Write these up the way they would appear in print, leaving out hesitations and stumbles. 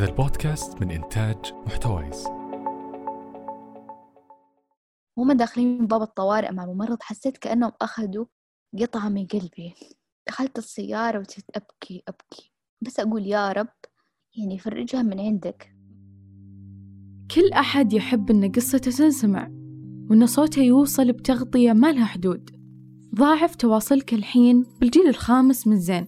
هذا البودكاست من إنتاج محتوايز. وهم داخلين من باب الطوارئ مع الممرض حسيت كأنهم أخذوا قطعة من قلبي. دخلت السيارة وجيت أبكي بس أقول يا رب يعني فرجها من عندك. كل أحد يحب أن قصته تنسمع وأن صوته يوصل بتغطية ما لها حدود. ضاعف تواصلك الحين بالجيل الخامس من زين،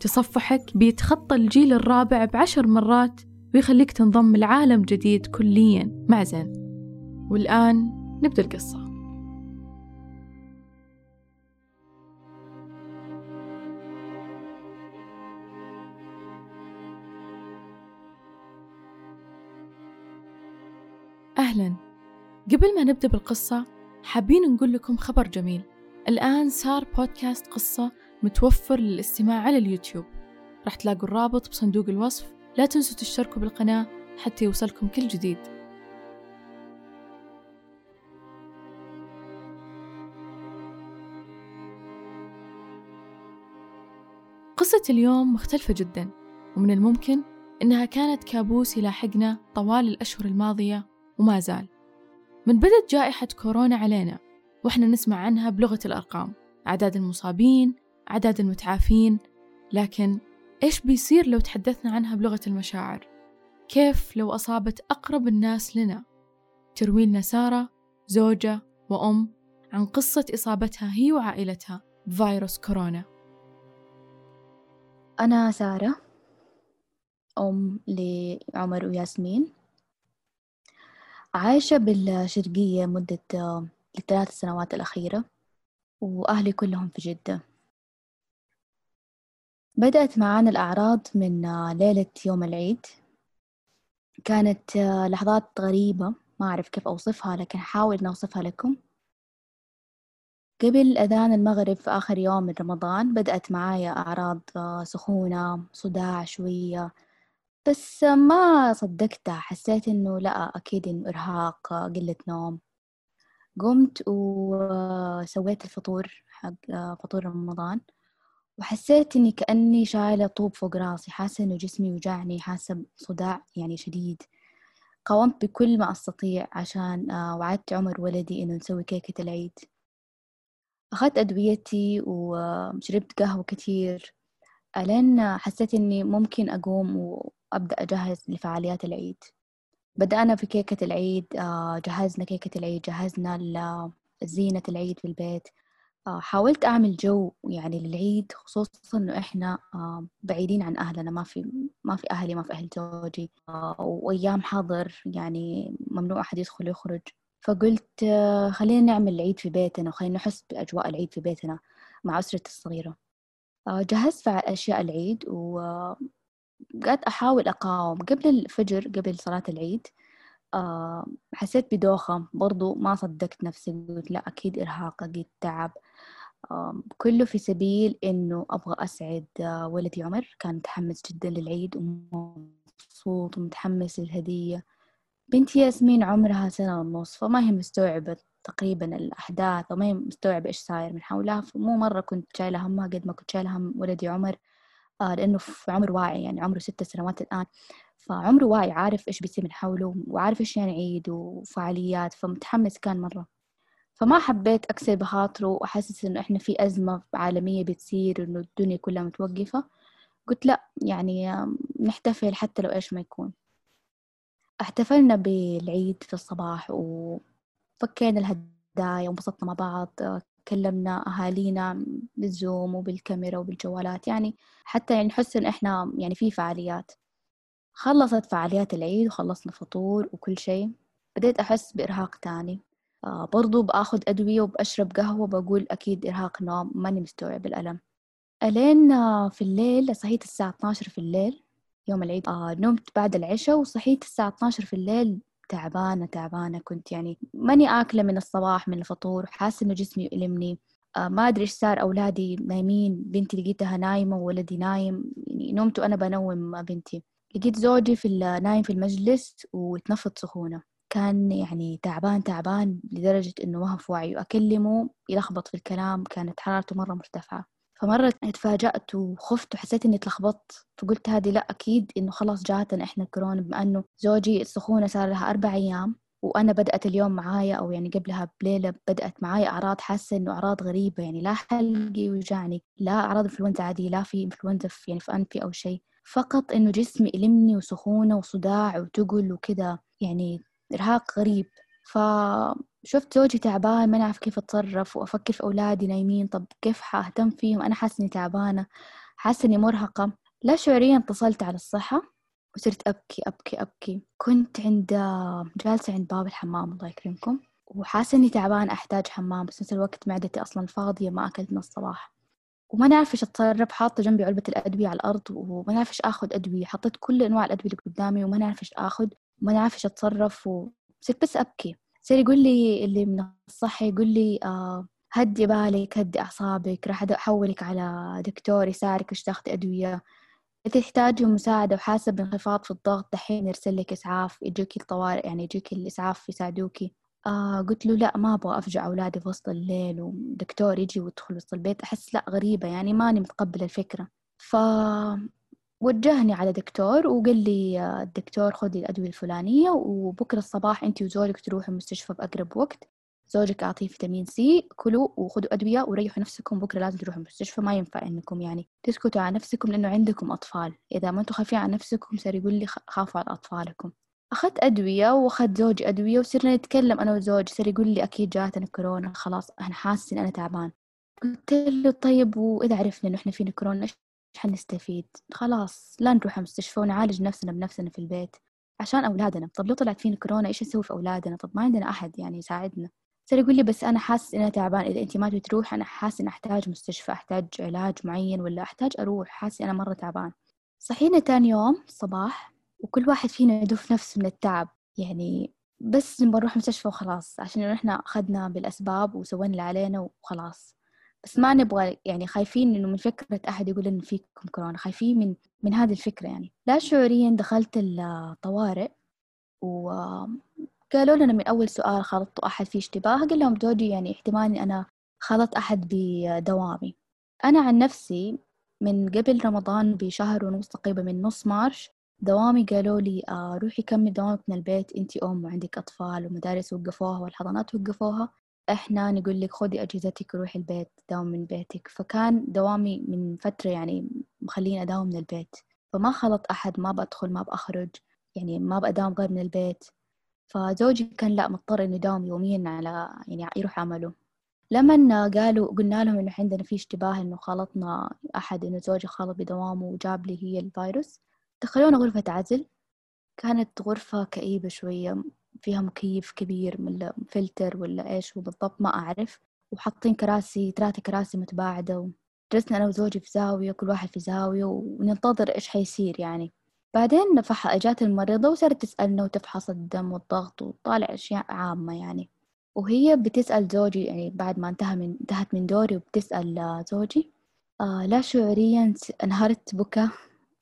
تصفحك بيتخطى الجيل الرابع ب10 مرات ويخليك تنضم لعالم جديد كلياً مع زين. والآن نبدأ القصة. أهلاً، قبل ما نبدأ بالقصة حابين نقول لكم خبر جميل. الآن صار بودكاست قصة متوفر للاستماع على اليوتيوب، راح تلاقوا الرابط بصندوق الوصف. لا تنسوا تشتركوا بالقناة حتى يوصلكم كل جديد. قصة اليوم مختلفة جدا، ومن الممكن إنها كانت كابوس يلاحقنا طوال الأشهر الماضية وما زال من بدت جائحة كورونا علينا، وإحنا نسمع عنها بلغة الأرقام، أعداد المصابين، أعداد المتعافين. لكن إيش بيصير لو تحدثنا عنها بلغة المشاعر؟ كيف لو أصابت أقرب الناس لنا؟ تروي لنا سارة، زوجة وأم، عن قصة إصابتها هي وعائلتها بفيروس كورونا. أنا سارة، أم لعمر وياسمين، عايشة بالشرقية مدة 3 سنوات الأخيرة، وأهلي كلهم في جدة. بدأت معانا الأعراض من ليلة يوم العيد. كانت لحظات غريبة ما أعرف كيف أوصفها، لكن حاول أن أوصفها لكم. قبل أذان المغرب في آخر يوم من رمضان بدأت معايا أعراض سخونة، صداع شوية، بس ما صدقتها. حسيت أنه لا، أكيد إنه إرهاق، قلة نوم. قمت وسويت الفطور حق فطور رمضان، وحسيت إني كأني شايلة طوب فوق راسي، حاسة إنه جسمي وجعني، حاسة بصداع يعني شديد. قاومت بكل ما أستطيع، عشان وعدت عمر ولدي إنه نسوي كيكة العيد. أخذت أدويتي وشربت قهوة كتير، لأن حسيت إني ممكن أقوم وأبدأ أجهز لفعاليات العيد. بدأنا في كيكة العيد، جهزنا كيكة العيد، جهزنا زينة العيد في البيت. حاولت أعمل جو يعني للعيد، خصوصاً إنه إحنا بعيدين عن أهلنا، ما في أهلي، ما في أهل زوجي، وأيام حظر يعني ممنوع أحد يدخل ويخرج. فقلت خلينا نعمل العيد في بيتنا، وخلينا نحس بأجواء العيد في بيتنا مع أسرتي الصغيرة. جهزت أشياء العيد و قعدت أحاول أقاوم. قبل الفجر، قبل صلاة العيد، حسيت بدوخة برضو، ما صدقت نفسي، قلت لا أكيد إرهاق، أكيد تعب. كله في سبيل إنه أبغى أسعد ولدي عمر. كان متحمس جدا للعيد ومبسوط ومتحمس للهدية. بنتي ياسمين عمرها 1.5 سنة، فما هي مستوعبة تقريبا الأحداث، وما هي مستوعبة إيش صاير من حولها. مو مرة كنت شايلة همها قد ما كنت شايلة هم ولدي عمر، لأنه في عمر واعي، يعني عمره 6 سنوات الآن، فعمره واعي، عارف إيش بيصير من حوله، وعارف إيش يعني عيد وفعاليات، فمتحمس كان مرة. فما حبيت أكسر بخاطره وأحسس إنه إحنا في أزمة عالمية بتصير، إنه الدنيا كلها متوقفة. قلت لأ، يعني نحتفل حتى لو إيش ما يكون. احتفلنا بالعيد في الصباح، وفكينا الهدايا وانبسطنا مع بعض. كلمنا أهالينا بالزوم وبالكاميرا وبالجوالات، يعني حتى يعني نحس إن إحنا يعني في فعاليات. خلصت فعاليات العيد وخلصنا فطور وكل شيء. بديت أحس بإرهاق تاني، برضو بأخذ أدوية وبأشرب قهوة، بقول أكيد إرهاق نوم، ماني مستوعب الألم. ألين في الليل، صحيت الساعة 12 في الليل يوم العيد. نمت بعد العشاء وصحيت الساعة 12 في الليل تعبانة. كنت يعني ماني آكلة من الصباح من الفطور، حاسة إنه جسمي يؤلمني. ما أدري إيش صار، أولادي نايمين، بنتي لقيتها نايمة وولدي نايم، يعني نمت وأنا بنوم بنتي. لقيت زوجي نايم في المجلس وتنفض سخونة. كان يعني تعبان لدرجة إنه ما هو في وعيه، أكلمه يلخبط في الكلام، كانت حرارته مرة مرتفعة. فمرة اتفاجأت وخفت وحسيت اني اتلخبطت، فقلت هذه لا أكيد إنه خلاص جاتنا إحنا كورونا، بما أنه زوجي السخونة صار لها 4 أيام وأنا بدأت اليوم معايا، أو يعني قبلها بليلة بدأت معايا أعراض، حاسة إنه أعراض غريبة، يعني لا حلقي وجعني، لا أعراض إنفلونزا عادية، لا في إنفلونزا يعني في أنفي أو شيء، فقط إنه جسمي يلمني وسخونة وصداع وتقل وكذا، يعني إرهاق غريب. فشفت زوجي تعبان ما نعرف كيف أتصرف، وأفكر في أولادي نايمين، طب كيف حأهتم فيهم، أنا حاسة إني تعبانة، حاسة إني مرهقة. لا شعوريا اتصلت على الصحة وصرت أبكي. كنت جالسة عند باب الحمام الله يكرمكم، وحاسة إني تعبان أحتاج حمام، بس نفس الوقت معدتي أصلا فاضية، ما أكلت من الصباح وما نعرف إيش أتصرف. حاطة جنبي علبة الأدوية على الأرض وما نعرف إيش آخذ أدوية، حطيت كل أنواع الأدوية اللي قدامي وما نعرف إيش آخذ وما نعرف إيش أتصرف، وصرت بس أبكي. صار يقول لي اللي من الصحة، يقول لي هدي بالك، هدي أعصابك، راح أحولك على دكتور يساعدك إيش تاخذي أدوية، إذا تحتاجي مساعدة وحاسب انخفاض في الضغط دحين يرسلك إسعاف، يجيك الطوارئ يعني يجيك الإسعاف يساعدوكي. قلت له لا ما أبغى أفجع أولادي في وسط الليل ودكتور يجي ويدخل وسط البيت، أحس لا غريبة يعني ماني متقبلة الفكرة. فوجهني على دكتور وقال لي الدكتور خذي الأدوية الفلانية، وبكرة الصباح أنت وزوجك تروحوا المستشفى بأقرب وقت، زوجك أعطيه فيتامين سي، كلوا وخذوا أدوية وريحوا نفسكم، بكرة لازم تروحوا المستشفى، ما ينفع إنكم يعني تسكتوا عن نفسكم لأنه عندكم أطفال، إذا ما أنتوا خافين عن نفسكم صار يقول لي خافوا على أطفالكم. أخذت أدوية وأخذ زوجي أدوية وصرنا نتكلم أنا وزوجي، صار يقول لي أكيد جاتنا كورونا خلاص أنا حاسس إن أنا تعبان. قلت له طيب وإذا عرفنا إنه إحنا فينا كورونا إيش حنستفيد؟ خلاص لا نروح المستشفى ونعالج نفسنا بنفسنا في البيت عشان أولادنا. طب لو طلعت فينا كورونا إيش نسوي في أولادنا؟ طب ما عندنا أحد يعني يساعدنا. صار يقول لي بس أنا حاسس إن أنا تعبان، إذا أنت ما تروح أنا حاسس إن أحتاج مستشفى، أحتاج علاج معين، ولا أحتاج أروح، حاسس أنا مرة تعبان. صحينا تاني يوم صباح وكل واحد فينا يدوف نفسه من التعب، يعني بس نبغى نروح مستشفى وخلاص، عشان إحنا أخذنا بالأسباب وسوينا اللي علينا وخلاص، بس ما نبغى يعني خايفين إنه من فكرة أحد يقول إن فيكم كورونا، خايفين من هذه الفكرة يعني. لا شعوريا دخلت الطوارئ و قالوا لنا من أول سؤال خلطوا أحد في اشتباه، قال لهم زوجي يعني احتمال أنا خلط أحد بدوامي. أنا عن نفسي من قبل رمضان ب1.5 شهر تقريبا، من نص مارش دوامي قالوا لي روحي كمل دوامك من البيت، أنت أم وعندك أطفال ومدارس وقفوها والحضانات وقفوها، إحنا نقول لك خدي أجهزتك وروحي البيت دوام من بيتك. فكان دوامي من فترة يعني مخليني أداوم من البيت، فما خلط أحد، ما بدخل ما بأخرج يعني ما بداوم غير من البيت. فزوجي كان لا مضطر إنه يداوم يوميا على يعني يروح عمله. لما قلنا لهم إنه عندنا في اشتباه إنه خلطنا أحد، إنه زوجي خلط بدوامه وجاب لي هي الفيروس، دخلونا غرفة عزل. كانت غرفة كئيبة شوية، فيها مكيف كبير من فلتر ولا إيش وبالضبط ما أعرف، وحاطين كراسي 3 كراسي متباعدة، وجلسنا أنا وزوجي في زاوية كل واحد في زاوية وننتظر إيش حيصير يعني. بعدين أجات المريضة وصارت تسألنا وتفحص الدم والضغط وطالع أشياء عامة يعني، وهي بتسأل زوجي يعني بعد ما انتهت من دوري وبتسأل زوجي. لا شعوريا انهارت بكى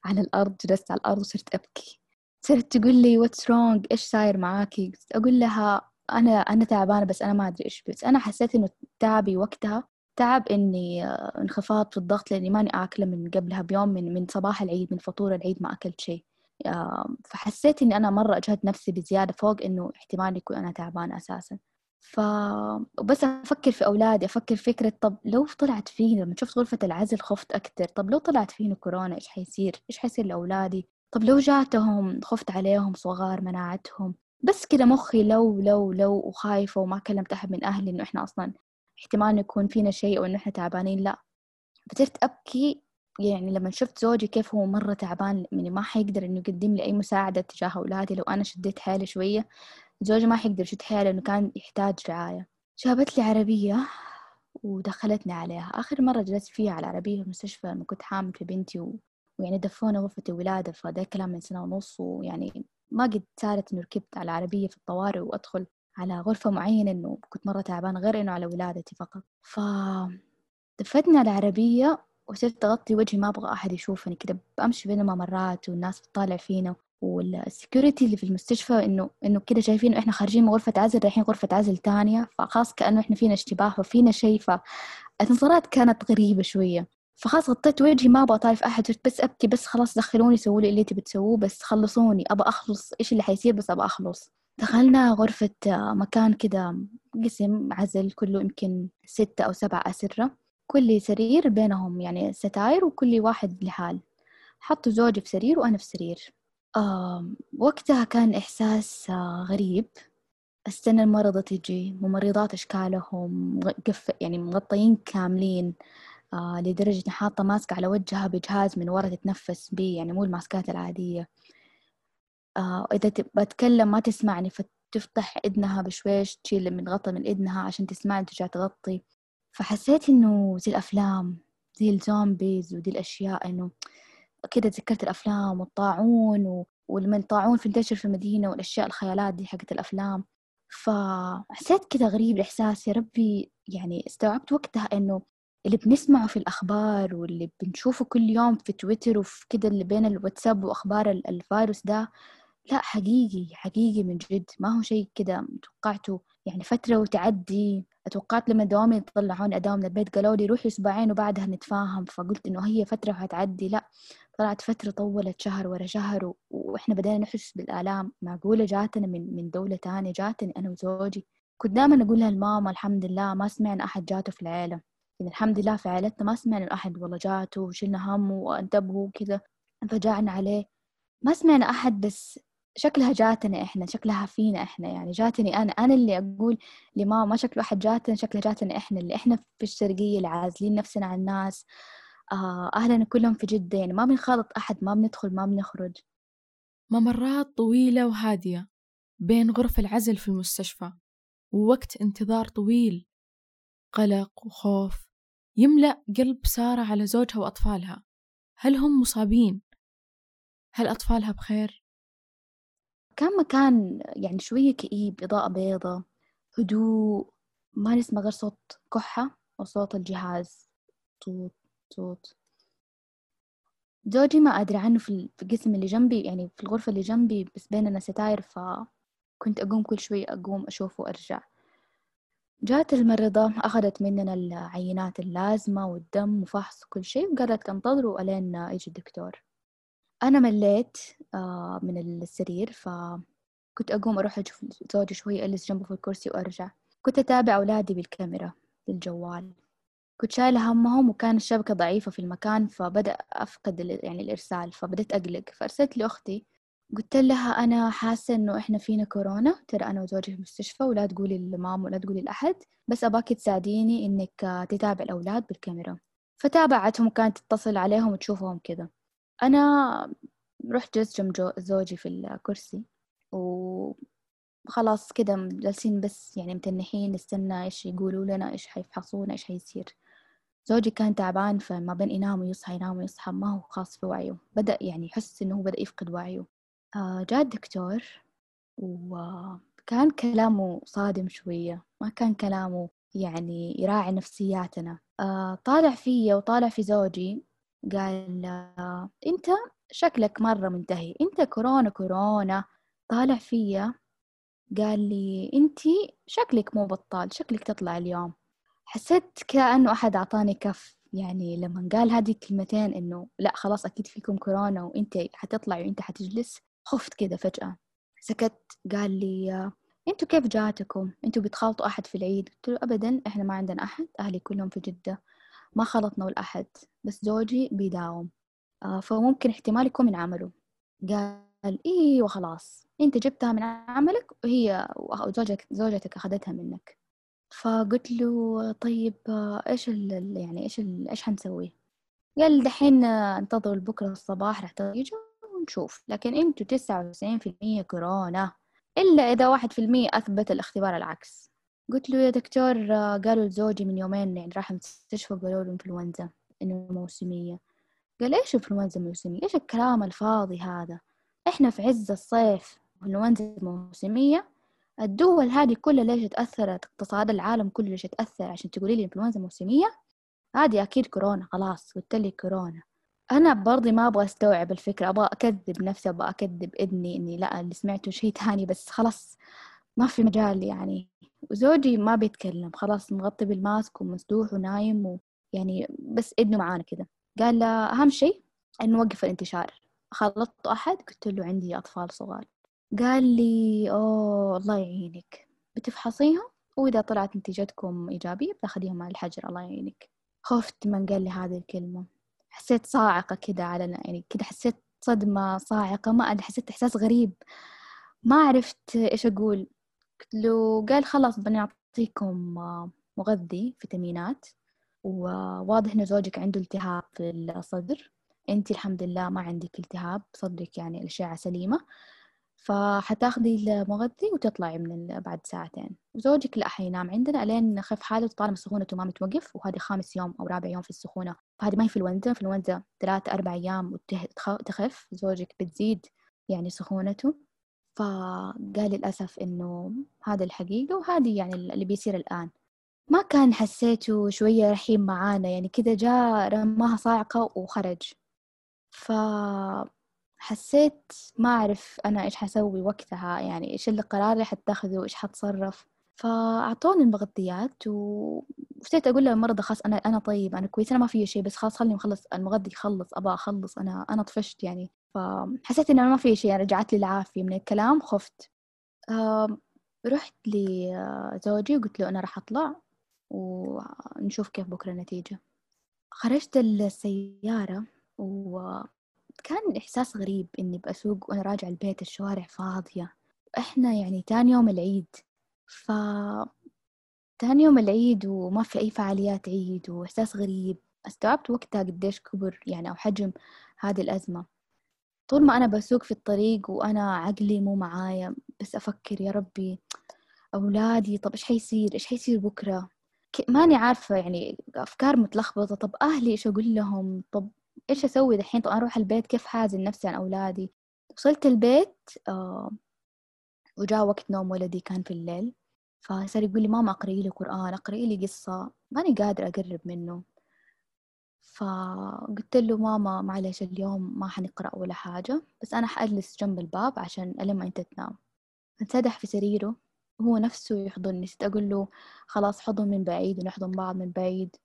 على الأرض، جلست على الأرض وصرت أبكي. صرت تقول لي what's wrong، إيش صاير معاكي؟ أقول لها أنا تعبانة بس أنا ما أدري إيش، بس أنا حسيت إنه تعبي وقتها تعب إني انخفاض في الضغط، لأني ماني آكلة من قبلها بيوم، من صباح العيد، من فطور العيد ما أكلت شيء، فحسيت إني أنا مرة أجهد نفسي بزيادة فوق إنه احتمال يكون أنا تعبان أساساً. بس أفكر في أولادي، أفكر فكرة طب لو طلعت فينا، لما شفت غرفة العزل خفت أكتر، طب لو طلعت فينا كورونا إيش حيصير؟ إيش حيصير لأولادي؟ طب لو جاتهم خفت عليهم صغار مناعتهم، بس كده مخي لو لو لو وخايفة، وما كلمت أحد من أهلي إنه إحنا أصلاً احتمال يكون فينا شيء أو إنه إحنا تعبانين. لا بترت أبكي يعني لما شفت زوجي كيف هو مرة تعبان، يعني ما حيقدر إنه يقدم لي أي مساعدة تجاه أولادي، لو أنا شديت حالي شوية زوجي ما حيقدر يشد حاله لأنه كان يحتاج رعاية. جابت لي عربية ودخلتني عليها، آخر مرة جلست فيها على عربية المستشفى لما كنت حامل في بنتي ويعني دفونا غرفة الولادة، فده كلام من 1.5 سنة، ويعني ما قد صارت إنه ركبت على عربية في الطوارئ وأدخل على غرفة معينة إنه كنت مرة تعبان، غير إنه على ولادتي فقط. فدفتني على العربية وصرت أغطي وجهي ما أبغى أحد يشوفني، كده بأمشي بين الممرات والناس بتطالع فينا، والسكيورتي اللي في المستشفى إنه كده شايفين إحنا خارجين من غرفة عزل رايحين غرفة عزل تانية، فخاص كأنه إحنا فينا اشتباه وفينا شيء، فالنظرات كانت غريبة شوية. فخلاص غطيت وجهي، ما ابغى طالف احد، بس ابكي بس، خلاص دخلوني سووا لي اللي تبي تسووه، بس خلصوني، ابى اخلص ايش اللي حيصير، بس ابى اخلص. دخلنا غرفة مكان كده، قسم عزل كله يمكن 6 أو 7 أسرة، كل سرير بينهم يعني ستاير وكل واحد لحال. حطوا زوجي في سرير وأنا في سرير. وقتها كان إحساس غريب، استنى المرضى تجي، ممرضات أشكالهم يعني مغطيين كاملين، لدرجة حاطة ماسك على وجهها بجهاز من ورا تتنفس بيه، يعني مو الماسكات العادية. إذا بتكلم ما تسمعني، فتفتح إذنها بشويش، تشيل من غطاء من إذنها عشان تسمعني، ترجع تغطي. فحسيت إنه زي الأفلام، زي الزومبيز ودي الأشياء، إنه كده تذكرت الأفلام والطاعون والمن طاعون في انتشر في المدينة، والأشياء الخيالات دي حقت الأفلام. فحسيت كده غريب الإحساس، يا ربي. يعني استوعبت وقتها إنه اللي بنسمعه في الأخبار واللي بنشوفه كل يوم في تويتر وفي كده اللي بين الواتساب وأخبار الفيروس ده، لا حقيقي حقيقي من جد، ما هو شيء كده توقعته يعني فترة وتعدي. توقعت لما دوامي طلعوني أداوم من البيت قالوا لي روحي 2 أسبوع وبعدها نتفاهم، فقلت إنه هي فترة وهتعدي، لا طلعت فترة طولت شهر ورا شهر، وإحنا بدأنا نحس بالآلام. معقولة جاتنا من دولة تانية، جاتني أنا وزوجي. كنت دائما أقولها لماما الحمد لله ما سمعنا أحد جاته في العائلة، يعني الحمد لله في عائلتنا ما سمعنا أحد والله جاته وشلنا همه وانتبهوا كذا، فجعنا عليه ما سمعنا أحد، بس شكلها جاتنا إحنا، شكلها فينا إحنا، يعني جاتني أنا اللي أقول لماما ما شكله أحد جاتنا، شكلها جاتنا إحنا اللي إحنا في الشرقية العازلين نفسنا عن الناس، أهلنا كلهم في جدة، يعني ما بنخالط أحد، ما بندخل ما بنخرج. ممرات طويلة وهادية بين غرف العزل في المستشفى، ووقت انتظار طويل، قلق وخوف يملأ قلب سارة على زوجها وأطفالها. هل هم مصابين؟ هل أطفالها بخير؟ كان مكان يعني شوية كئيب، إضاءة بيضة، هدوء، ما نسمع غير صوت كحة وصوت الجهاز، صوت. زوجي ما أدري عنه في القسم اللي جنبي، يعني في الغرفة اللي جنبي، بس بيننا ستاير، فكنت أقوم كل شوية أقوم أشوفه وأرجع. جات الممرضة أخذت مننا العينات اللازمة والدم وفحص وكل شيء، وقالت كم تنتظروا ألين يجي الدكتور. أنا مليت من السرير، فكنت أقوم أروح أشوف زوجي شوي، أجلس جنبه في الكرسي وأرجع. كنت أتابع أولادي بالكاميرا بالجوال، كنت شايلة همهم، وكان الشبكة ضعيفة في المكان، فبدأ أفقد يعني الإرسال، فبدأت أقلق. فأرسلت لأختي قلت لها أنا حاسة إنه إحنا فينا كورونا، ترى أنا وزوجي في المستشفى، ولا تقولي لماما ولا تقولي لأحد، بس أباك تساعديني إنك تتابع الأولاد بالكاميرا. فتابعتهم وكانت تتصل عليهم وتشوفهم كده. أنا رحت جلست جنب زوجي في الكرسي، وخلاص كده جالسين بس يعني متنحين نستنى إيش يقولوا لنا، إيش حيفحصونا، إيش حيصير. زوجي كان تعبان، فما بين ينام ويصحى ينام ويصحى، ما هو خاص في وعيه، بدأ يعني يحس إنه هو بدأ يفقد وعيه. جاء الدكتور، وكان كلامه صادم شوية، ما كان كلامه يعني يراعي نفسياتنا. طالع فيا وطالع في زوجي، قال أنت شكلك مرة منتهي، أنت كورونا. طالع فيا قال لي أنت شكلك مو بطال، شكلك تطلع اليوم. حسيت كأنه أحد أعطاني كف، يعني لما قال هذه الكلمتين إنه لا خلاص أكيد فيكم كورونا وأنت حتطلع وأنت حتجلس. خفت كده فجأة، سكت. قال لي أنتوا كيف جاتكم، أنتوا بتخالطوا أحد في العيد؟ قلت له أبدا، إحنا ما عندنا أحد، أهلي كلهم في جدة، ما خلطنا ولا أحد، بس زوجي بيداوم، فممكن احتمال يكون من عمله. قال إيه وخلاص، أنت جبتها من عملك وهي زوجتك أخذتها منك. فقلت له طيب إيش يعني إيش هنسوي؟ قال دحين انتظروا لبكرة الصباح رح تيجي ونشوف، لكن أنتوا 99% كورونا، إلا إذا 1% أثبت الاختبار العكس. قلت له يا دكتور قالوا لزوجي من يومين يعني راح المستشفى وقالوا له إنفلونزا إنه موسمية. قال إيش إنفلونزا موسمية؟ إيش الكلام الفاضي هذا؟ إحنا في عز الصيف، إنفلونزا موسمية؟ الدول هذه كلها ليش تأثرت، اقتصاد العالم كله ليش تأثر عشان تقولي لي إنفلونزا موسمية؟ هذه أكيد كورونا، خلاص قلت لي كورونا. أنا برضي ما أبغى أستوعب الفكرة، أبغى أكذب نفسي، أبغى أكذب إذني إني لا اللي سمعته شيء تاني، بس خلاص ما في مجال يعني. وزوجي ما بيتكلم، خلاص مغطي بالماسك ومسدوح ونايم، يعني بس إدنوا معانا كده. قال له أهم شيء أن نوقف الانتشار. خلطت أحد قلت له عندي أطفال صغار. قال لي أوه الله يعينك، بتفحصيها وإذا طلعت نتيجتكم إيجابية بتاخديها مع الحجر. الله يعينك. خفت من قال لي هذه الكلمة، حسيت صاعقة كده على يعني كده، حسيت صدمة صاعقة، ما أدري، حسيت إحساس غريب ما عرفت إيش أقول. قلت له، قال خلاص بنعطيكم مغذي فيتامينات، وواضح إن زوجك عنده التهاب في الصدر، أنت الحمد لله ما عندك التهاب صدرك، يعني الأشعة سليمة، فحتاخدي المغذي وتطلعي من بعد ساعتين. وزوجك لا حينام عندنا لين نخف حاله، طالما سخونته ما متوقف، وهذا خامس يوم أو رابع يوم في السخونة، فهذه ما هي في الونزة 3-4 أيام وتخف، زوجك بتزيد يعني سخونته. فقال للأسف إنه هذا الحقيقة وهذه يعني اللي بيصير الآن. ما كان حسيته شوية رحيم معانا يعني كذا، جاء رماها صاعقة وخرج. حسيت ما أعرف أنا إيش حسوي وقتها، يعني إيش اللي قراري حتاخذه، إيش حتصرف. فأعطوني المغذيات وفتيت أقول له المرضى خلاص أنا طيب، أنا كويس، أنا ما فيه شيء، بس خلاص خلني مخلص المغذي يخلص، أبغى أخلص، أنا طفشت يعني. فحسيت إن أنا ما فيه شيء، يعني رجعت لي العافية من الكلام. خفت. رحت لزوجي وقلت له أنا راح أطلع ونشوف كيف بكرة النتيجة. خرجت السيارة كان إحساس غريب إني بأسوق وأنا راجع البيت، الشوارع فاضية، إحنا يعني تاني يوم العيد، تاني يوم العيد وما في أي فعاليات عيد، وإحساس غريب. استوعبت وقتها قديش كبر يعني أو حجم هذه الأزمة. طول ما أنا بسوق في الطريق وأنا عقلي مو معايا، بس أفكر يا ربي أولادي، طب إيش حيصير، إيش حيصير بكرة، ماني عارفة، يعني أفكار متلخبطة. طب أهلي إيش أقول لهم، طب إيش أسوي دحين، طب أروح البيت، كيف حازن نفسي عن أولادي. وصلت البيت وجاء وقت نوم ولدي، كان في الليل، فصار يقول لي ماما أقرأي لي قرآن، أقرأي لي قصة، ماني قادرة أقرب منه. فقلت له ماما معلش اليوم ما حنقرأ ولا حاجة، بس أنا حأجلس جنب الباب عشان لما أنت تنام. انسدح في سريره، هو نفسه يحضنني. صرت أقول له خلاص حضن من بعيد ونحضن بعض من بعيد.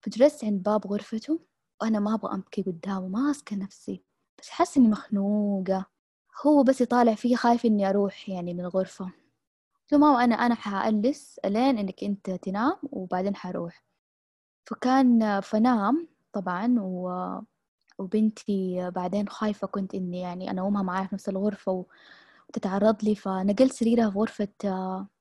فجلست عند باب غرفته وأنا ما أبغى أبكي قدامه، ماسكة نفسي، بس حاسة إني مخنوقة، هو بس يطالع فيه، خايف إني أروح يعني من الغرفة. قلت له ماما أنا حأجلس لين إنك أنت تنام وبعدين حروح. فنام طبعا، وبنتي بعدين خايفة كنت إني يعني أنا وأمها معايا في نفس الغرفة وتتعرض لي، فنقلت سريرها في غرفة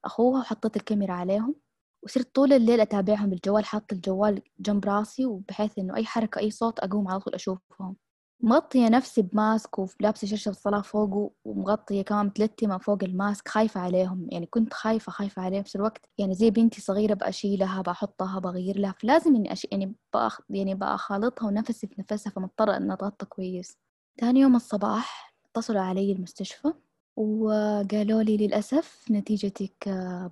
أخوها وحطيت الكاميرا عليهم، وصرت طول الليل أتابعهم بالجوال، حاطة الجوال جنب راسي، وبحيث إنه أي حركة أي صوت أقوم على طول أشوفهم. مغطية نفسي بماسك ولابسة شرشف الصلاة فوقه، ومغطية كمان متلتمة فوق الماسك، خايفة عليهم، يعني كنت خايفة عليهم في الوقت، يعني زي بنتي صغيرة بأشيلها بحطها بغير لها، فلازم إني بأخلطها ونفسي في نفسها، فمضطرة إن أضغطها كويس. تاني يوم الصباح اتصلوا علي المستشفى وقالوا لي للأسف نتيجتك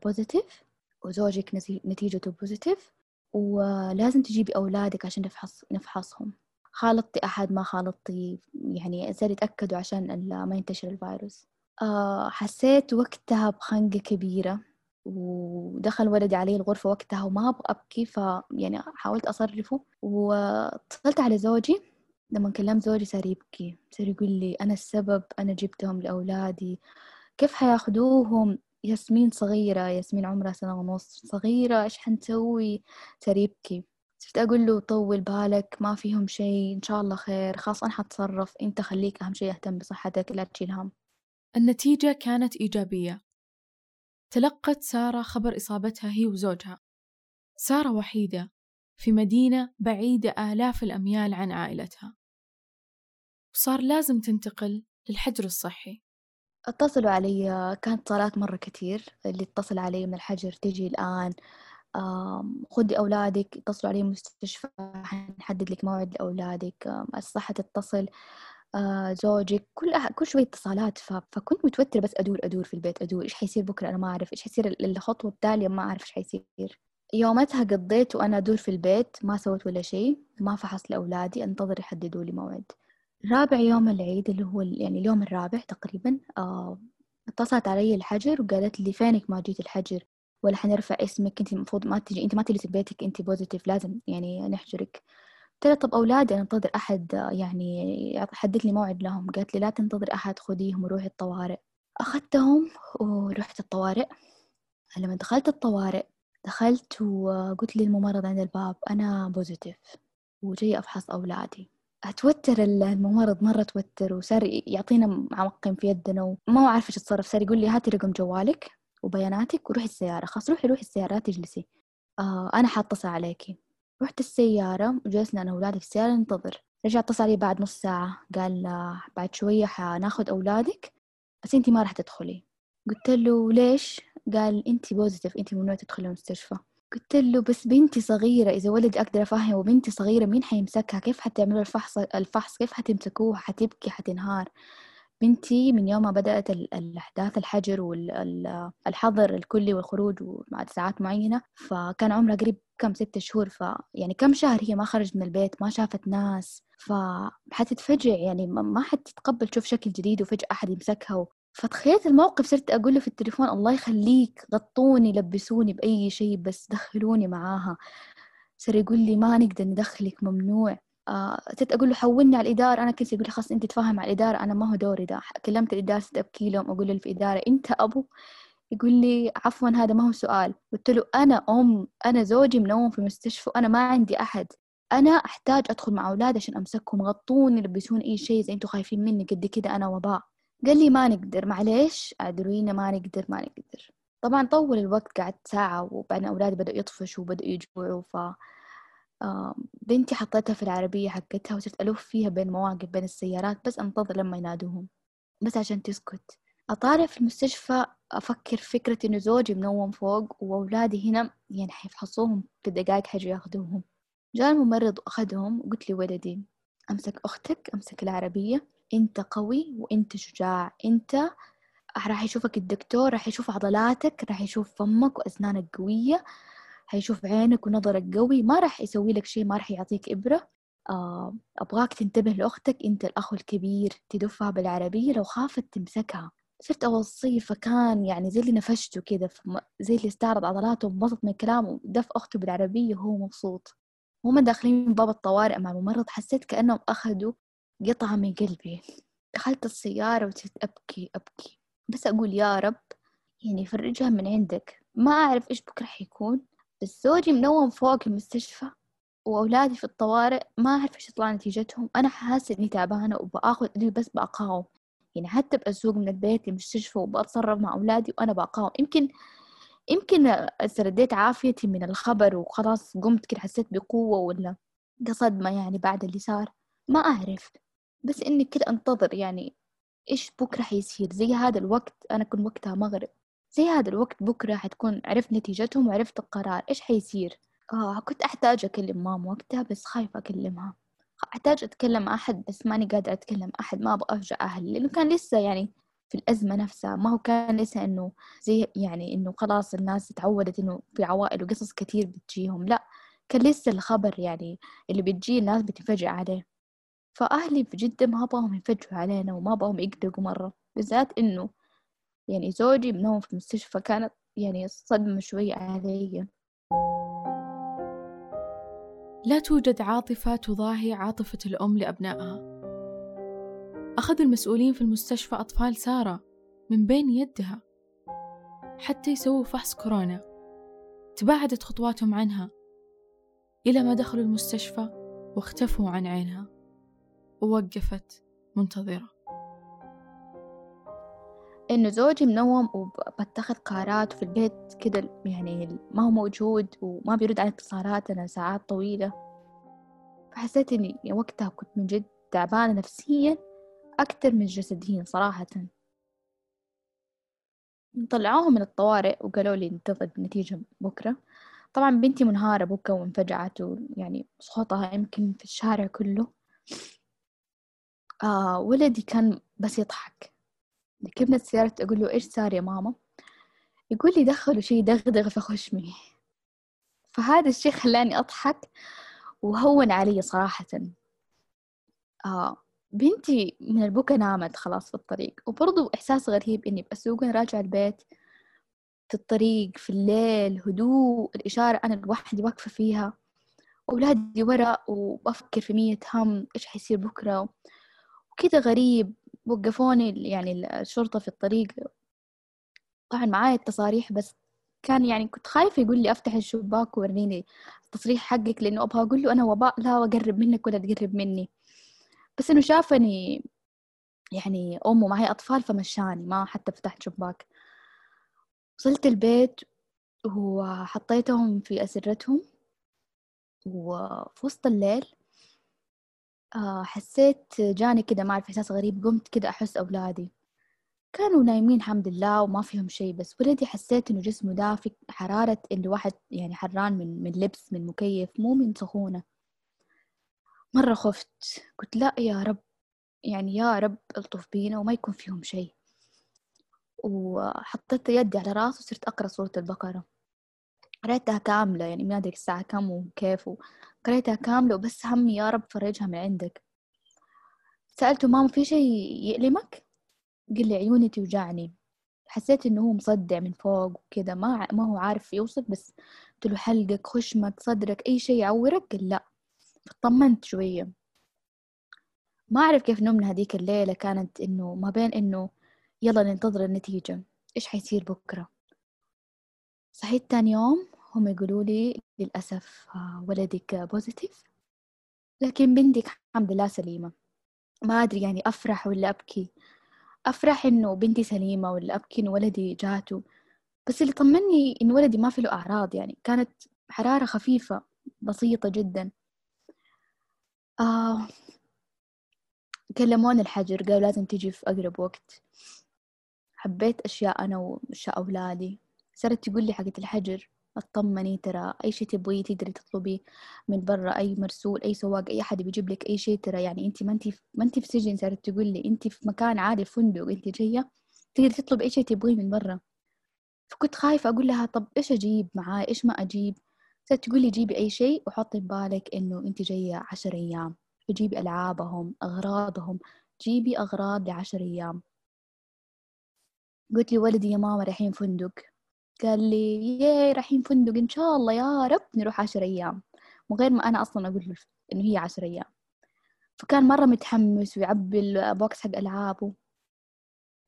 بوزيتيف، وزوجك نتيجته بوزيتيف، ولازم تجيبي أولادك عشان نفحصهم. خالطتي أحد ما خالطتي، يعني صار يتأكدوا عشان ما ينتشر الفيروس. حسيت وقتها بخنقة كبيرة، ودخل ولدي علي الغرفة وقتها وما أبغى أبكي، فيعني حاولت أصرفه. واتصلت على زوجي، لما كلمت زوجي صار يبكي، صار يقول لي أنا السبب، أنا جبتهم لأولادي، كيف حياخدوهم، ياسمين صغيرة، ياسمين عمرها 1.5 سنة صغيرة، إيش حنسوي. صار يبكي. صرت أقول له طول بالك، ما فيهم شيء، إن شاء الله خير، خاص أنا حتصرف، أنت خليك أهم شيء أهتم بصحتك، لا تشيل هم. النتيجة كانت إيجابية. تلقت سارة خبر إصابتها هي وزوجها. سارة وحيدة في مدينة بعيدة آلاف الأميال عن عائلتها، وصار لازم تنتقل للحجر الصحي. اتصلوا علي، كانت صالات مرة كتير اللي اتصل علي من الحجر، تجي الآن، خدي أولادك، اتصلوا علي مستشفى، حنحدد لك موعد لأولادك، الصحة تتصل، زوجك، كل شوية اتصالات. فكنت متوترة، بس أدور في البيت، إيش حيصير بكرة، أنا ما أعرف إيش حيصير، الخطوة التالية ما أعرف إيش حيصير. يومتها قضيت وأنا أدور في البيت، ما سويت ولا شيء، ما فحصت لأولادي، أنتظر يحددوا لي موعد. رابع يوم العيد اللي هو يعني اليوم الرابع تقريبا، اتصلت علي الحجر وقالت لي فينك ما جيت الحجر، ولا حنرفع اسمك، انت المفروض ما تجي، انت ما تجلسي ببيتك، انت بوزيتيف لازم يعني نحجرك. قلت لها طب اولادي انا انتظر احد يعني حدد لي موعد لهم. قالت لي لا تنتظر احد، خديهم وروحي الطوارئ. اخذتهم ورحت الطوارئ. لما دخلت الطوارئ دخلت وقلت للممرض عند الباب انا بوزيتيف وجاي افحص اولادي. اتوتر الممرض مره، توتر، وصار يعطينا معقم في يدنا وما عارفه ايش اتصرف. صار يقول لي هاتي رقم جوالك وبياناتك وروحي السياره، خلاص روحي السياره تجلسي، انا حاتصل عليكي. رحت السياره وجلسنا انا واولادي في السياره ننتظر. رجع اتصل علي بعد نص ساعه قال بعد شويه حناخذ اولادك بس انت ما راح تدخلي. قلت له ليش؟ قال انت بوزيتيف، انت ممنوع تدخلي المستشفى. قلت له بس بنتي صغيرة، إذا ولد أقدر أفهمه وبنتي صغيرة مين حيمسكها؟ كيف حتعملوا الفحص؟ كيف حتمسكوها؟ حتبكي، حتنهار. بنتي من يوم ما بدأت الأحداث، الحجر والحظر الكلي والخروج بعد ساعات معينة، فكان عمرها قريب كم 6 شهور، يعني كم شهر هي ما خرجت من البيت، ما شافت ناس، فحتتفجع يعني ما حتتقبل تشوف شكل جديد وفجأة أحد يمسكها. فتخيلت الموقف، صرت أقول له في التليفون الله يخليك غطوني لبسوني بأي شيء بس دخلوني معاها. صار يقول لي ما نقدر ندخلك، ممنوع. صرت أقول له حولني على الإدارة. أنا كنت أقول له خلاص أنت تفهم على الإدارة، أنا ما هو دوري ده. كلمت الإدارة، صرت أبكي لهم أقول له في الإدارة أنت أبو؟ يقول لي عفوا هذا ما هو سؤال. قلت له أنا أم، أنا زوجي منوم في المستشفى، أنا ما عندي أحد، أنا أحتاج أدخل مع أولادي عشان أمسكهم، غطوني لبسوني أي شيء إذا أنتوا خايفين مني، قد كده أنا وباء. قال لي ما نقدر، معليش عذرينا، ما نقدر. طبعا طول الوقت، قعدت ساعة وبعدين أولادي بدأوا يطفشوا وبدأوا يجوعوا، بنتي حطيتها في العربية حقتها وصرت ألف فيها بين مواقف بين السيارات بس أنتظر لما ينادوهم بس عشان تسكت. أطالع في المستشفى أفكر فكرة إنه زوجي منوم فوق وأولادي هنا، يعني حيفحصوهم في دقايق حيجوا ياخدوهم. جاء الممرض وأخدهم وقلت لي ولدي أمسك أختك، أمسك العربية، أنت قوي وأنت شجاع، أنت راح يشوفك الدكتور، راح يشوف عضلاتك، راح يشوف فمك وأسنانك قوية، هيشوف عينك ونظرك قوي، ما راح يسوي لك شيء، ما راح يعطيك إبرة. أبغاك تنتبه لأختك، أنت الأخ الكبير، تدفها بالعربية لو خافت تمسكها. صرت أوصيه، فكان يعني زي اللي نفشته كده، زي اللي استعرض عضلاته وانبسط من كلامه، دف أخته بالعربية وهو مبسوط. وهم داخلين من باب الطوارئ مع الممرض حسيت كأنهم أخذوا قطعة من قلبي. دخلت السيارة وصرت أبكي بس أقول يا رب يعني فرجها من عندك، ما أعرف إيش بكرة حيكون، بس زوجي منوم فوق المستشفى وأولادي في الطوارئ ما أعرف إيش يطلع نتيجتهم. أنا حاسة إني تعبانة وبأخذ أدوية بس بأقاوم، يعني حتى بأسوق من البيت للمستشفى وبأتصرف مع أولادي وأنا بأقاوم. يمكن استرديت عافيتي من الخبر وخلاص قمت كده، حسيت بقوة ولا صدمة يعني بعد اللي صار، ما أعرف، بس إني كده أنتظر يعني إيش بكرة حيصير. زي هذا الوقت أنا كنت وقتها مغرب، زي هذا الوقت بكرة حتكون عرفت نتيجتهم وعرفت القرار إيش حيصير. كنت أحتاج أكلم مام وقتها بس خايفة أكلمها، أحتاج أتكلم مع أحد بس ماني قادرة أتكلم أحد، ما أبغى أفجأ أهلي لأنه كان لسه يعني في الأزمة نفسها، ما هو كان لسه إنه زي يعني إنه خلاص الناس تعودت إنه في عوائل وقصص كتير بتجيهم، لا كان لسه الخبر يعني اللي بتجي الناس بتفجأ عليه. فأهلي في جدة ما باهم يفجعوا علينا وما باهم يقلقوا مرة، بالذات إنه يعني زوجي منهم في المستشفى، كانت يعني صدمة شوية علي. لا توجد عاطفة تضاهي عاطفة الأم لأبنائها. أخذ المسؤولين في المستشفى أطفال سارة من بين يدها حتى يسووا فحص كورونا، تباعدت خطواتهم عنها إلى ما دخلوا المستشفى واختفوا عن عينها ووقفت منتظرة. إنه زوجي منوم وبتخذ قرارات في البيت كده، يعني ما هو موجود وما بيرد على اتصالاتنا ساعات طويلة، فحسيت إني وقتها كنت من جد تعبانة نفسيا أكتر من جسديا صراحة. طلعوهم من الطوارئ وقالوا لي انتظر النتيجة بكرة. طبعا بنتي منهارة بكرة وانفجعت، يعني صوتها يمكن في الشارع كله. ولدي كان بس يضحك. ركبنا السيارة أقول له إيش صار يا ماما؟ يقول لي دخلوا شيء دغدغ في خشمي، فهذا الشيء خلاني أضحك وهون علي صراحة. بنتي من البكا نامت خلاص في الطريق، وبرضو إحساس غريب إني بأسوق راجع البيت الطريق في الليل، هدوء الإشارة أنا لوحدي واقفة فيها، أولادي ورا وبفكر في 100 هم إيش حيصير بكرة وكذا. غريب، وقفوني يعني الشرطة في الطريق، طبعا معايا التصاريح، بس كان يعني كنت خايفة يقول لي أفتح الشباك ووريني التصريح حقك، لأنه أبغى أقول له أنا وباء لا أقرب منك ولا تقرب مني، بس إنه شافني يعني أمه معي أطفال فمشاني، ما حتى فتحت شباك. وصلت البيت وحطيتهم في أسرتهم، وفي وسط الليل حسيت جاني كده ما أعرف إحساس غريب، قمت كده أحس أولادي كانوا نايمين الحمد لله وما فيهم شيء، بس ولدي حسيت إنه جسمه دافي، حرارة الواحد يعني حران من لبس من مكيف مو من سخونة. مرة خفت، قلت لا يا رب، يعني يا رب الطف بينا وما يكون فيهم شيء. وحطيت يدي على راسه وصرت أقرأ سورة البقرة، قريتها كاملة، يعني ما أدري الساعة كم وكيف، قريتها كاملة وبس همي يا رب فرجها من عندك. سألته ماما في شيء يؤلمك؟ قال لي عيوني توجعني. حسيت إنه هو مصدع من فوق وكذا، ما هو عارف يوصف، بس قلت له حلقك، خشمك، صدرك، أي شيء يعورك؟ قال لا. فطمنت شوية. ما أعرف كيف نمنا هذيك الليلة، كانت إنه ما بين إنه يلا ننتظر النتيجة، إيش حيصير بكرة. صحيت تاني يوم هم يقولوا لي للأسف ولدك بوزيتيف، لكن بنتك الحمد لله سليمة. ما أدري يعني أفرح ولا أبكي. أفرح إنه بنتي سليمة، ولا أبكي إنه ولدي جاته. بس اللي طمني إن ولدي ما في له أعراض، يعني كانت حرارة خفيفة بسيطة جدا. كلموني الحجر، قالوا لازم تيجي في أقرب وقت. حبيت أشياء أنا وأشياء أولادي. صارت تقول لي حقت الحجر أطمني، ترى أي شيء تبغيه تقدري تطلبيه من برا، أي مرسول، أي سواق، أي حد بيجيب لك أي شيء، ترى يعني أنت ما أنت في سجن. صارت تقول لي أنت في مكان عادي، فندق، أنت جاية تقدري تطلب أي شيء تبغيه من برا. فكنت خايفة أقول لها طب إيش أجيب معاي، إيش ما أجيب. صارت تقول لي جيبي أي شيء وحطي ببالك إنه أنت جاية 10 أيام، فجيبي ألعابهم، أغراضهم، جيبي أغراض ل10 أيام. قلت لي ولدي يا ماما رايحين فندق. قال لي ياي رايحين فندق، إن شاء الله يا رب نروح 10 أيام، من غير ما أنا أصلا أقول له إنه هي 10 أيام. فكان مرة متحمس ويعبي البوكس حق ألعابه.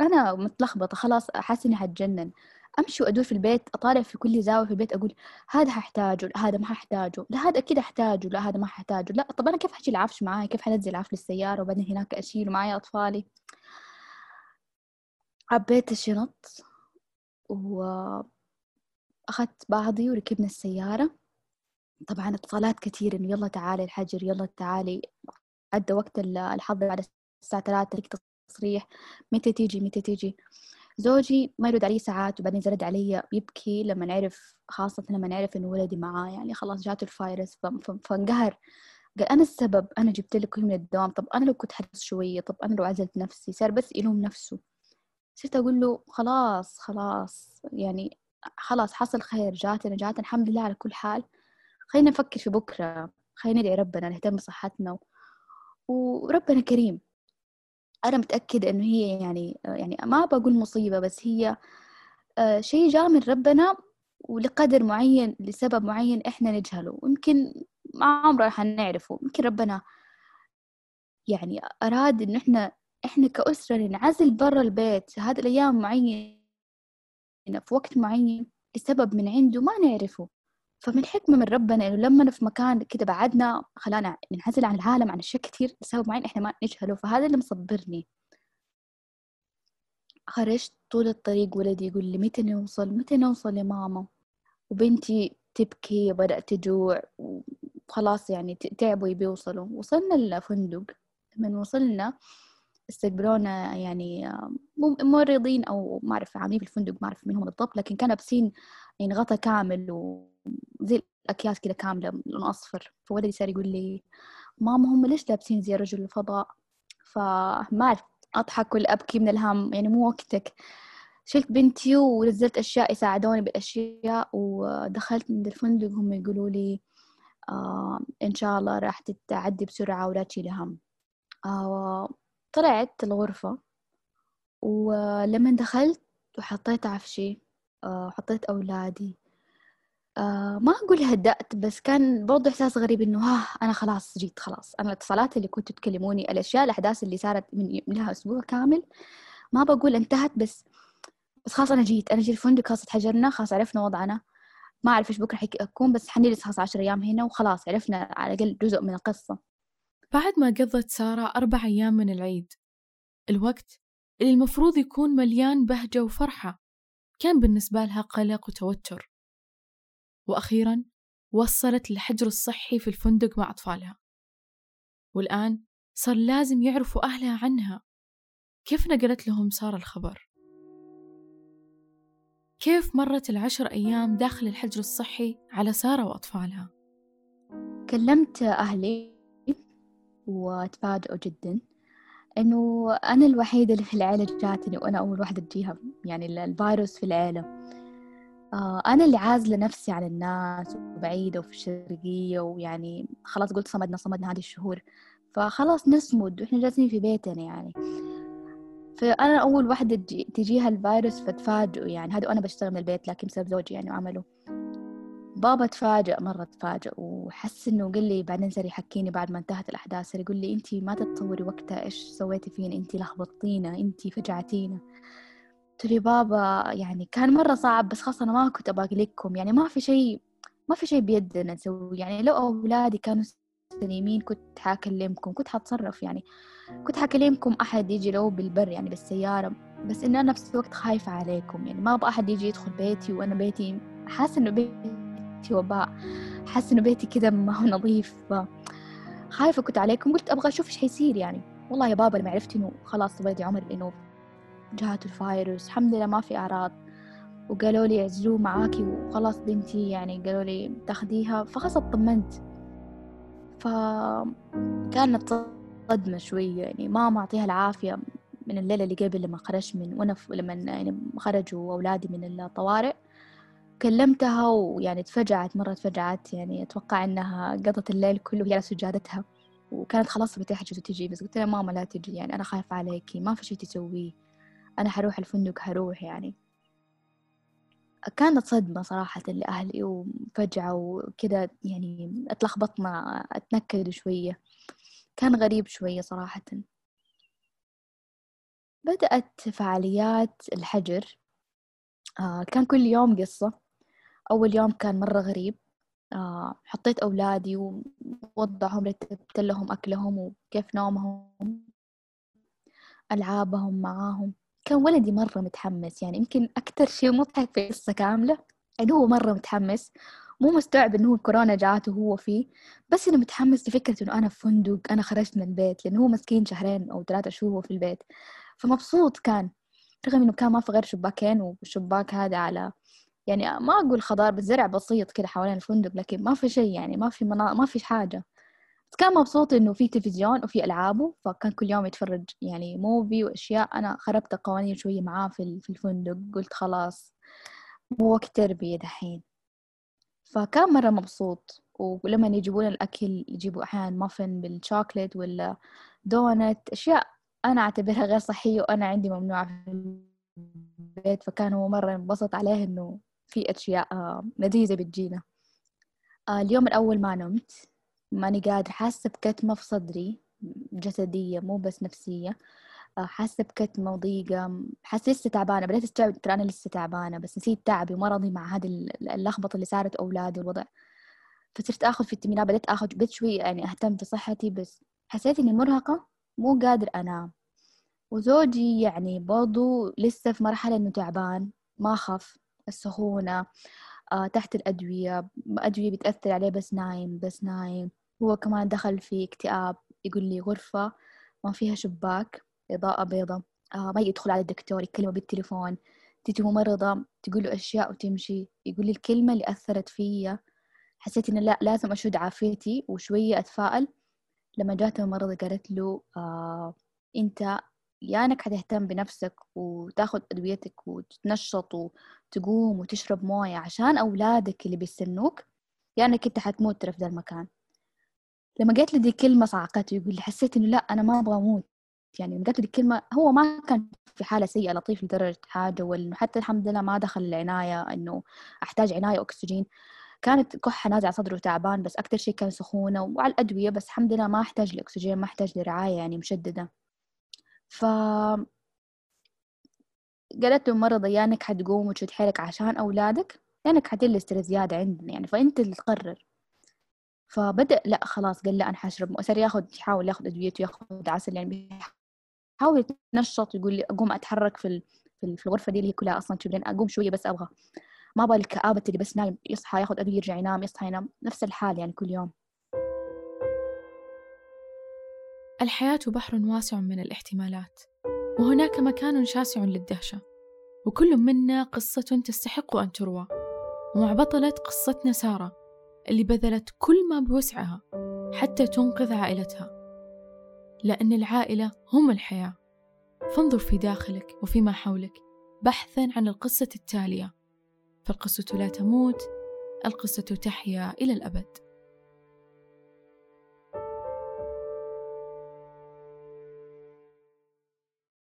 أنا متلخبطة خلاص، أحس إني هتجنن. أمشي وأدور في البيت، أطالع في كل زاوية في البيت، أقول هذا هحتاجه، هذا ما هحتاجه، لا هذا أكيد أحتاجه، لا هذا ما هحتاجه، لا طب أنا كيف حشيل العفش معايا، كيف حنزل العفش للسيارة وبعدين هناك أشيله معايا أطفالي. عبيت الشنط وأخذت بعضي وركبنا السيارة. طبعا اتصالات كتير إنه يلا تعالي الحجر، يلا تعالي، عدى وقت الحظر على الساعة 3، تصريح متى تيجي متى تيجي. زوجي ما يرد علي ساعات، وبعدين زرد علي يبكي لما نعرف، خاصة لما نعرف إنه ولدي معاه يعني خلاص جاته الفيروس. فانقهر، قال أنا السبب، أنا جبت لك من الدوام، طب أنا لو كنت حرص شوية، طب أنا لو عزلت نفسي. صار بس يلوم نفسه. صرت أقول له خلاص يعني خلاص حصل خير، جاتنا الحمد لله على كل حال، خلينا نفكر في بكرة، خلينا ندعي ربنا نهتم بصحتنا وربنا كريم. أنا متأكدة إنه هي يعني ما بقول مصيبة، بس هي شيء جاء من ربنا ولقدر معين، لسبب معين إحنا نجهله، ويمكن ما عمرنا حنعرفه. يمكن ربنا يعني أراد إن إحنا كأسرة ننعزل برا البيت هذه الأيام معينة في وقت معين لسبب من عنده ما نعرفه. فمن حكمة من ربنا إنه لما في مكان كده بعدنا خلانا ننعزل عن العالم، عن الشيء كتير لسبب معين إحنا ما نجهله. فهذا اللي مصبرني. خرجت طول الطريق ولدي يقول لي متى نوصل يا ماما، وبنتي تبكي وبدأت تجوع وخلاص يعني تعبوا يبي يوصلوا. وصلنا الفندق، لما وصلنا استقبلونا يعني ممرضين أو ما أعرف عاملين في الفندق، ما أعرف منهم بالضبط، لكن كان لابسين يعني غطاء كامل وزي الأكياس كده كاملة لون أصفر. فولدي صار يقول لي ماما هم ليش لابسين زي رجل الفضاء؟ فما أعرف أضحك ولا أبكي من الهم، يعني مو وقتك. شلت بنتي ونزلت أشياء، يساعدوني بالأشياء، ودخلت من الفندق. هم يقولوا لي إن شاء الله راح تتعدي بسرعة ولا تشيل هم. طلعت الغرفة، ولما دخلت وحطيت عفشي وحطيت أولادي. ما أقول هدأت، بس كان برضو إحساس غريب إنه أنا خلاص جيت، خلاص أنا الاتصالات اللي كنتوا تكلموني، الأشياء الأحداث اللي صارت من لها أسبوع كامل، ما بقول انتهت بس خلاص أنا جيت، أنا جيت الفندق، خلاص اتحجرنا، خلاص عرفنا وضعنا، ما أعرف إيش بكرة حيكون، بس حنجلس خلاص 10 أيام هنا وخلاص عرفنا على الأقل جزء من القصة. بعد ما قضت سارة 4 أيام من العيد، الوقت اللي المفروض يكون مليان بهجة وفرحة، كان بالنسبة لها قلق وتوتر. وأخيراً وصلت للحجر الصحي في الفندق مع أطفالها، والآن صار لازم يعرفوا أهلها عنها. كيف نقلت لهم سارة الخبر؟ كيف مرت 10 أيام داخل الحجر الصحي على سارة وأطفالها؟ كلمت أهلي وتفاجئوا جداً إنه أنا الوحيدة اللي في العائلة جاتني، وأنا أول واحدة تجيها يعني الفيروس في العائلة. أنا اللي عازلة نفسي على الناس وبعيدة وفي الشرقية، ويعني خلاص قلت صمدنا هذه الشهور، فخلاص نصمد وإحنا جالسين في بيتنا يعني. فأنا أول واحدة تجيها الفيروس، فتفاجئوا يعني. هذا أنا بشتغل من البيت، لكن بسبب زوجي يعني وعمله. بابا تفاجأ وحس إنه، قال لي بعدين صار يحكيني بعد ما انتهت الأحداث، يقول لي أنتي ما تتصوري وقتها إيش سويتي فينا، أنتي لخبطتينا، أنتي فجعتينا. قلت لي بابا يعني كان مرة صعب، بس خاصة أنا ما كنت أباقي لكم يعني، ما في شيء بيدنا نسوي يعني. لو أولادي كانوا سليمين كنت حاكلمكم، كنت حتصرف يعني، كنت حاكلمكم أحد يجي لو بالبر يعني بالسيارة، بس إن أنا نفس الوقت خايفة عليكم يعني، ما أبغى أحد يجي يدخل بيتي، وأنا بيتي حاسة إنه بيتي وباء، حاسة إنه بيتي كذا ما هو نظيف، خايفة كنت عليكم. قلت أبغى أشوف إيش حيصير يعني. والله يا بابا لما عرفت إنه خلاص ولدي عمر إنه جهات الفيروس، الحمد لله ما في أعراض، وقالوا لي اعزلوه معاكي وخلاص بنتي يعني، قالوا لي تاخديها، فخلاص اطمنت. فكانت صدمة شوية يعني، ماما أعطيها العافية من الليلة اللي قبل لما خرج من لما يعني خرجوا أولادي من الطوارئ، كلمتها ويعني تفجعت يعني. أتوقع أنها قضت الليل كله هي على سجادتها، وكانت خلاص بتحجز وتجي، بس قلت لها ماما لا تجي يعني، أنا خايفة عليكي، ما في شيء تسويه، أنا حروح الفندق هروح يعني. كانت صدمة صراحة لأهلي وفجعة وكذا يعني، اتلخبطنا اتنكد شوية، كان غريب شوية صراحة. بدأت فعاليات الحجر، كان كل يوم قصة. أول يوم كان مرة غريب، حطيت أولادي ووضعهم، رتبت لهم أكلهم وكيف نومهم، ألعابهم معاهم. كان ولدي مرة متحمس يعني، يمكن أكتر شيء مضحك في قصة كاملة إنه هو مرة متحمس، مو مستوعب إنه هو كورونا جاته وهو فيه، بس إنه متحمس لفكرة إنه أنا في فندق، أنا خرجت من البيت، لأنه هو مسكين 2 أو 3 شهور هو في البيت، فمبسوط كان، رغم إنه كان ما في غير شباكين، والشباك هذا على يعني ما أقول خضار، بس زرع بسيط كده حوالين الفندق، لكن ما في شيء يعني، ما في حاجة. كان مبسوط إنه في تلفزيون وفي ألعابه، فكان كل يوم يتفرج يعني موفي وأشياء. أنا خربت قوانين شوية معاه في الفندق، قلت خلاص مو وقت تربية دحين. فكان مرة مبسوط، ولما يجيبون الأكل يجيبوا أحيان مافن بالشوكولات ولا دونت، أشياء أنا أعتبرها غير صحية وأنا عندي ممنوعة في البيت، فكان هو مرة انبسط عليه إنه في أشياء لذيذة بتجينا. اليوم الأول ما نمت، ماني قادرة، حاسة بكتمة في صدري جسدية مو بس نفسية، حاسة بكتمة وضيقة، حاسة لسه تعبانة، بدأت استوعب ترى أنا لسه تعبانة، بس نسيت تعبي ومرضي مع هذه اللخبطة اللي صارت أولادي والوضع. فصرت آخذ فيتامينات، بدأت آخذ بيت شوي يعني أهتم في صحتي، بس حسيت إني مرهقة مو قادر أنام. وزوجي يعني برضو لسه في مرحلة إنه تعبان، ما خف، السخونة، تحت الأدوية بتأثر عليه، بس نايم. هو كمان دخل في اكتئاب، يقول لي غرفة ما فيها شباك، إضاءة بيضة، ما يدخل على الدكتور، يكلمه بالتليفون، تيجي ممرضة تقول له أشياء وتمشي. يقول لي الكلمة اللي أثرت فيا، حسيت إن لا لازم أشد عافيتي وشوية أتفائل. لما جاءت الممرضة قالت له أنت يا أنك هتهتم بنفسك وتاخد أدويتك وتتنشط وتقوم وتشرب موية عشان أولادك اللي بيستنوك، يا أنك أنت هتموت ترى في ذا المكان. لما قلت لي دي كلمة صعقته، يقول لي حسيت إنه لا أنا ما أبغى أموت، يعني قالت لي الكلمة. هو ما كان في حالة سيئة، لطيف لدرجة حاجة، وإنه حتى الحمد لله ما دخل العناية إنه أحتاج عناية أكسجين. كانت كحة نازعة صدره تعبان، بس أكتر شيء كان سخونة وعلى الأدوية، بس الحمد لله ما أحتاج لأكسجين، ما أحتاج لرعاية يعني مشددة. قالت له مرضى يانك حتقوم وتشد حيلك عشان أولادك، يانك حتلستر زيادة عندنا يعني، فأنت اللي تقرر. فبدأ لا خلاص، قال لا أنا حشرب مؤثر، يحاول ياخد أدويته، ياخد عسل يعني، بيحاول يتنشط. يقول لي أقوم أتحرك في الغرفة دي اللي هي كلها أصلا تشوبين، أقوم شوية بس أبغى، ما بقى الكآبة اللي بس نايم يصحى ياخد أدوية يرجع ينام، يصحى ينام، نفس الحال يعني كل يوم. الحياة بحر واسع من الاحتمالات، وهناك مكان شاسع للدهشة، وكل منا قصة تستحق أن تروى. ومع بطلة قصتنا سارة اللي بذلت كل ما بوسعها حتى تنقذ عائلتها، لأن العائلة هم الحياة. فانظر في داخلك وفي ما حولك بحثاً عن القصة التالية، فالقصة لا تموت، القصة تحيا إلى الأبد.